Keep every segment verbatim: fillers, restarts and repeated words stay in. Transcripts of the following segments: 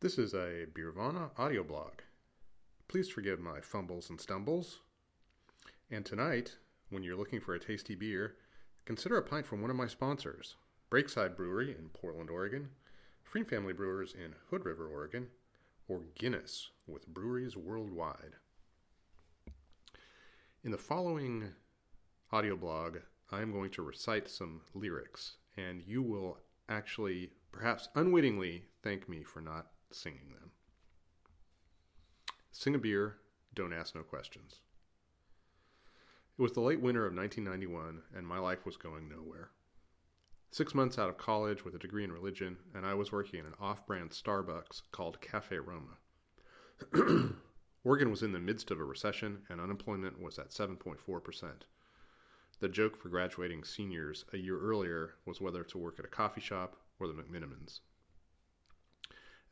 This is a Birvana audio blog. Please forgive my fumbles and stumbles. And tonight, when you're looking for a tasty beer, consider a pint from one of my sponsors, Breakside Brewery in Portland, Oregon, Free Family Brewers in Hood River, Oregon, or Guinness with breweries worldwide. In the following audio blog, I am going to recite some lyrics, and you will actually, perhaps unwittingly, thank me for not singing them. Sing a beer, don't ask no questions. It was the late winter of nineteen ninety-one, and my life was going nowhere. Six months out of college with a degree in religion, and I was working in an off-brand Starbucks called Cafe Roma. Oregon was in the midst of a recession, and unemployment was at seven point four percent. The joke for graduating seniors a year earlier was whether to work at a coffee shop or the McMinimans.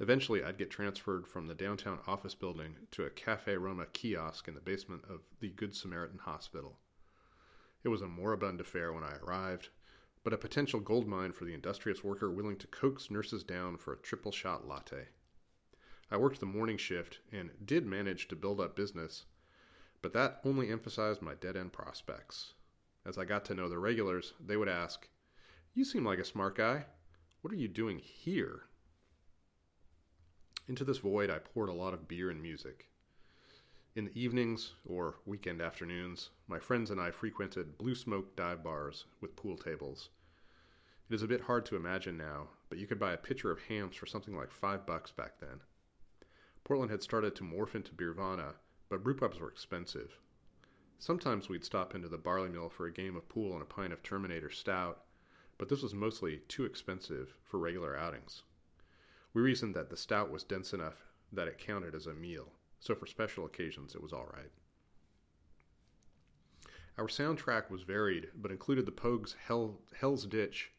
Eventually, I'd get transferred from the downtown office building to a Cafe Roma kiosk in the basement of the Good Samaritan Hospital. It was a moribund affair when I arrived, but a potential gold mine for the industrious worker willing to coax nurses down for a triple-shot latte. I worked the morning shift and did manage to build up business, but that only emphasized my dead-end prospects. As I got to know the regulars, they would ask, "You seem like a smart guy. What are you doing here?" Into this void, I poured a lot of beer and music. In the evenings, or weekend afternoons, my friends and I frequented blue smoke dive bars with pool tables. It is a bit hard to imagine now, but you could buy a pitcher of hams for something like five bucks back then. Portland had started to morph into Birvana, but brewpubs were expensive. Sometimes we'd stop into the Barley Mill for a game of pool and a pint of Terminator Stout, but this was mostly too expensive for regular outings. We reasoned that the stout was dense enough that it counted as a meal, so for special occasions it was all right. Our soundtrack was varied, but included the Pogues' Hell, Hell's Ditch,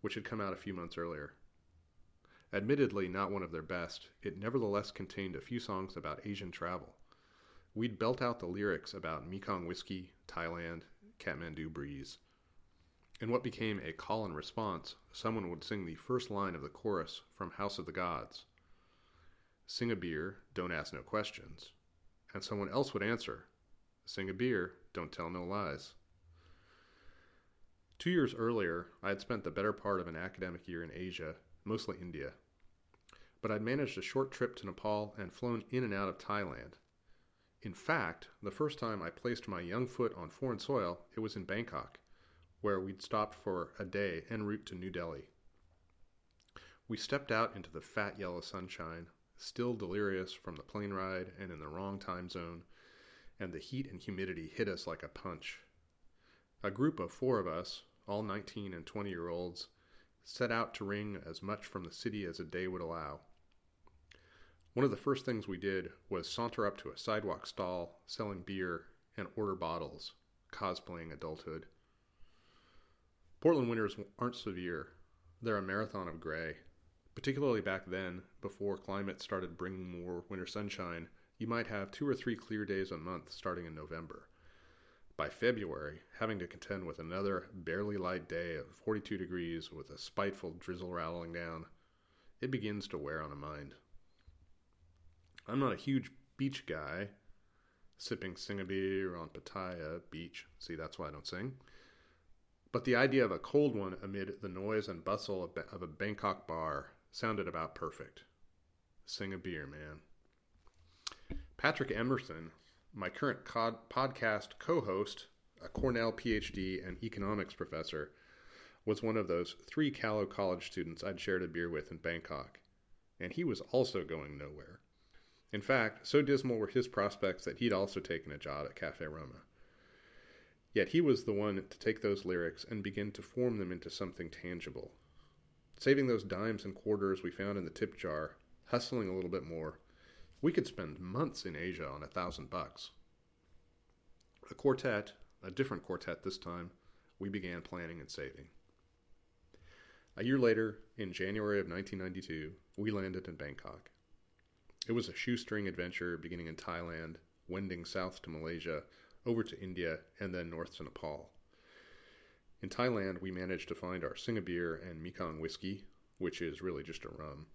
which had come out a few months earlier. Admittedly not one of their best, it nevertheless contained a few songs about Asian travel. We'd belt out the lyrics about Mekong Whiskey, Thailand, Kathmandu Breeze. In what became a call and response, someone would sing the first line of the chorus from House of the Gods. "Sing a beer, don't ask no questions." And someone else would answer, "Sing a beer, don't tell no lies." Two years earlier, I had spent the better part of an academic year in Asia, mostly India. But I'd managed a short trip to Nepal and flown in and out of Thailand. In fact, the first time I placed my young foot on foreign soil, it was in Bangkok, where we'd stopped for a day en route to New Delhi. We stepped out into the fat yellow sunshine, still delirious from the plane ride and in the wrong time zone, and the heat and humidity hit us like a punch. A group of four of us, all nineteen and twenty-year-olds, set out to wring as much from the city as a day would allow. One of the first things we did was saunter up to a sidewalk stall selling beer and order bottles, cosplaying adulthood. Portland winters aren't severe. They're a marathon of gray. Particularly back then, before climate started bringing more winter sunshine, you might have two or three clear days a month starting in November. By February, having to contend with another barely light day of forty-two degrees with a spiteful drizzle rattling down, it begins to wear on the mind. I'm not a huge beach guy, sipping Singha Beer on Pattaya Beach. See, that's why I don't sing. But the idea of a cold one amid the noise and bustle of, of a Bangkok bar sounded about perfect. Sing a beer, man. Patrick Emerson, my current cod- podcast co-host, a Cornell P H D and economics professor, was one of those three callow college students I'd shared a beer with in Bangkok. And he was also going nowhere. In fact, so dismal were his prospects that he'd also taken a job at Cafe Roma. Yet he was the one to take those lyrics and begin to form them into something tangible. Saving those dimes and quarters we found in the tip jar, hustling a little bit more, we could spend months in Asia on a thousand bucks. A quartet, a different quartet this time, we began planning and saving. A year later, in January of nineteen ninety-two, we landed in Bangkok. It was a shoestring adventure beginning in Thailand, wending south to Malaysia, over to India, and then north to Nepal. In Thailand, we managed to find our Singha Beer and Mekong Whiskey, which is really just a rum.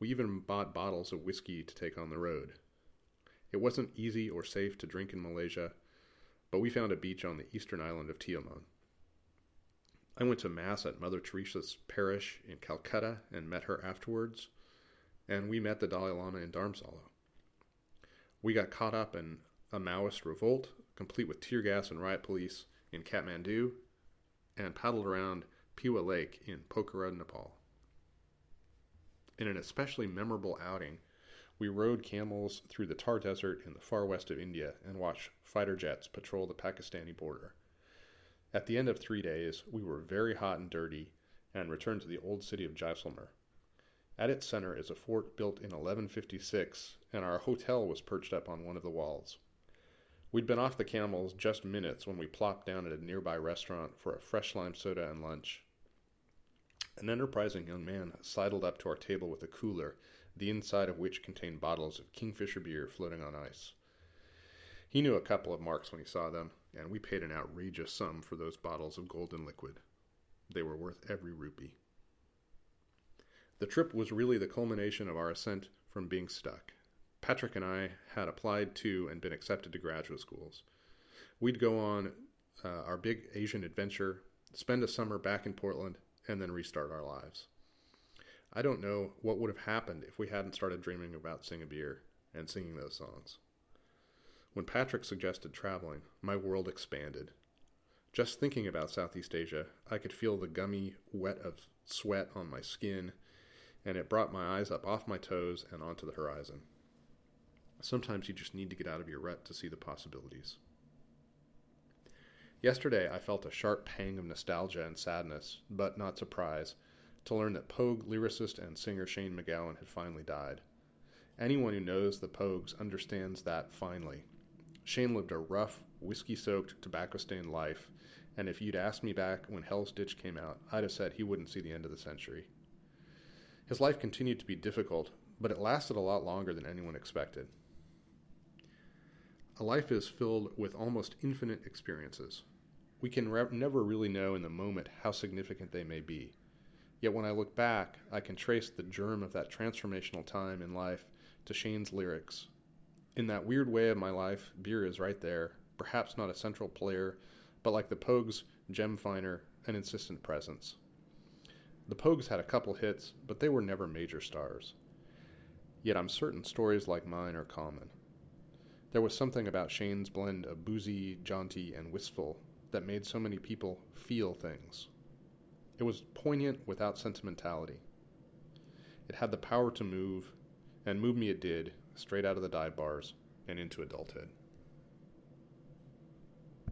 We even bought bottles of whiskey to take on the road. It wasn't easy or safe to drink in Malaysia, but we found a beach on the eastern island of Tioman. I went to Mass at Mother Teresa's parish in Calcutta and met her afterwards, and we met the Dalai Lama in Dharamsala. We got caught up in a Maoist revolt, complete with tear gas and riot police, in Kathmandu, and paddled around Phewa Lake in Pokhara, Nepal. In an especially memorable outing, we rode camels through the Thar Desert in the far west of India and watched fighter jets patrol the Pakistani border. At the end of three days, we were very hot and dirty and returned to the old city of Jaisalmer. At its center is a fort built in eleven fifty-six, and our hotel was perched up on one of the walls. We'd been off the camels just minutes when we plopped down at a nearby restaurant for a fresh lime soda and lunch. An enterprising young man sidled up to our table with a cooler, the inside of which contained bottles of Kingfisher beer floating on ice. He knew a couple of marks when he saw them, and we paid an outrageous sum for those bottles of golden liquid. They were worth every rupee. The trip was really the culmination of our ascent from being stuck. Patrick and I had applied to and been accepted to graduate schools. We'd go on uh, our big Asian adventure, spend a summer back in Portland, and then restart our lives. I don't know what would have happened if we hadn't started dreaming about Singha Beer and singing those songs. When Patrick suggested traveling, my world expanded. Just thinking about Southeast Asia, I could feel the gummy wet of sweat on my skin, and it brought my eyes up off my toes and onto the horizon. Sometimes you just need to get out of your rut to see the possibilities. Yesterday, I felt a sharp pang of nostalgia and sadness, but not surprise, to learn that Pogue lyricist and singer Shane McGowan had finally died. Anyone who knows the Pogues understands that finally. Shane lived a rough, whiskey-soaked, tobacco-stained life, and if you'd asked me back when Hell's Ditch came out, I'd have said he wouldn't see the end of the century. His life continued to be difficult, but it lasted a lot longer than anyone expected. A life is filled with almost infinite experiences. We can re- never really know in the moment how significant they may be. Yet when I look back, I can trace the germ of that transformational time in life to Shane's lyrics. In that weird way of my life, beer is right there, perhaps not a central player, but like the Pogues, gem finder, an insistent presence. The Pogues had a couple hits, but they were never major stars. Yet I'm certain stories like mine are common. There was something about Shane's blend of boozy, jaunty, and wistful that made so many people feel things. It was poignant without sentimentality. It had the power to move, and move me it did, straight out of the dive bars and into adulthood.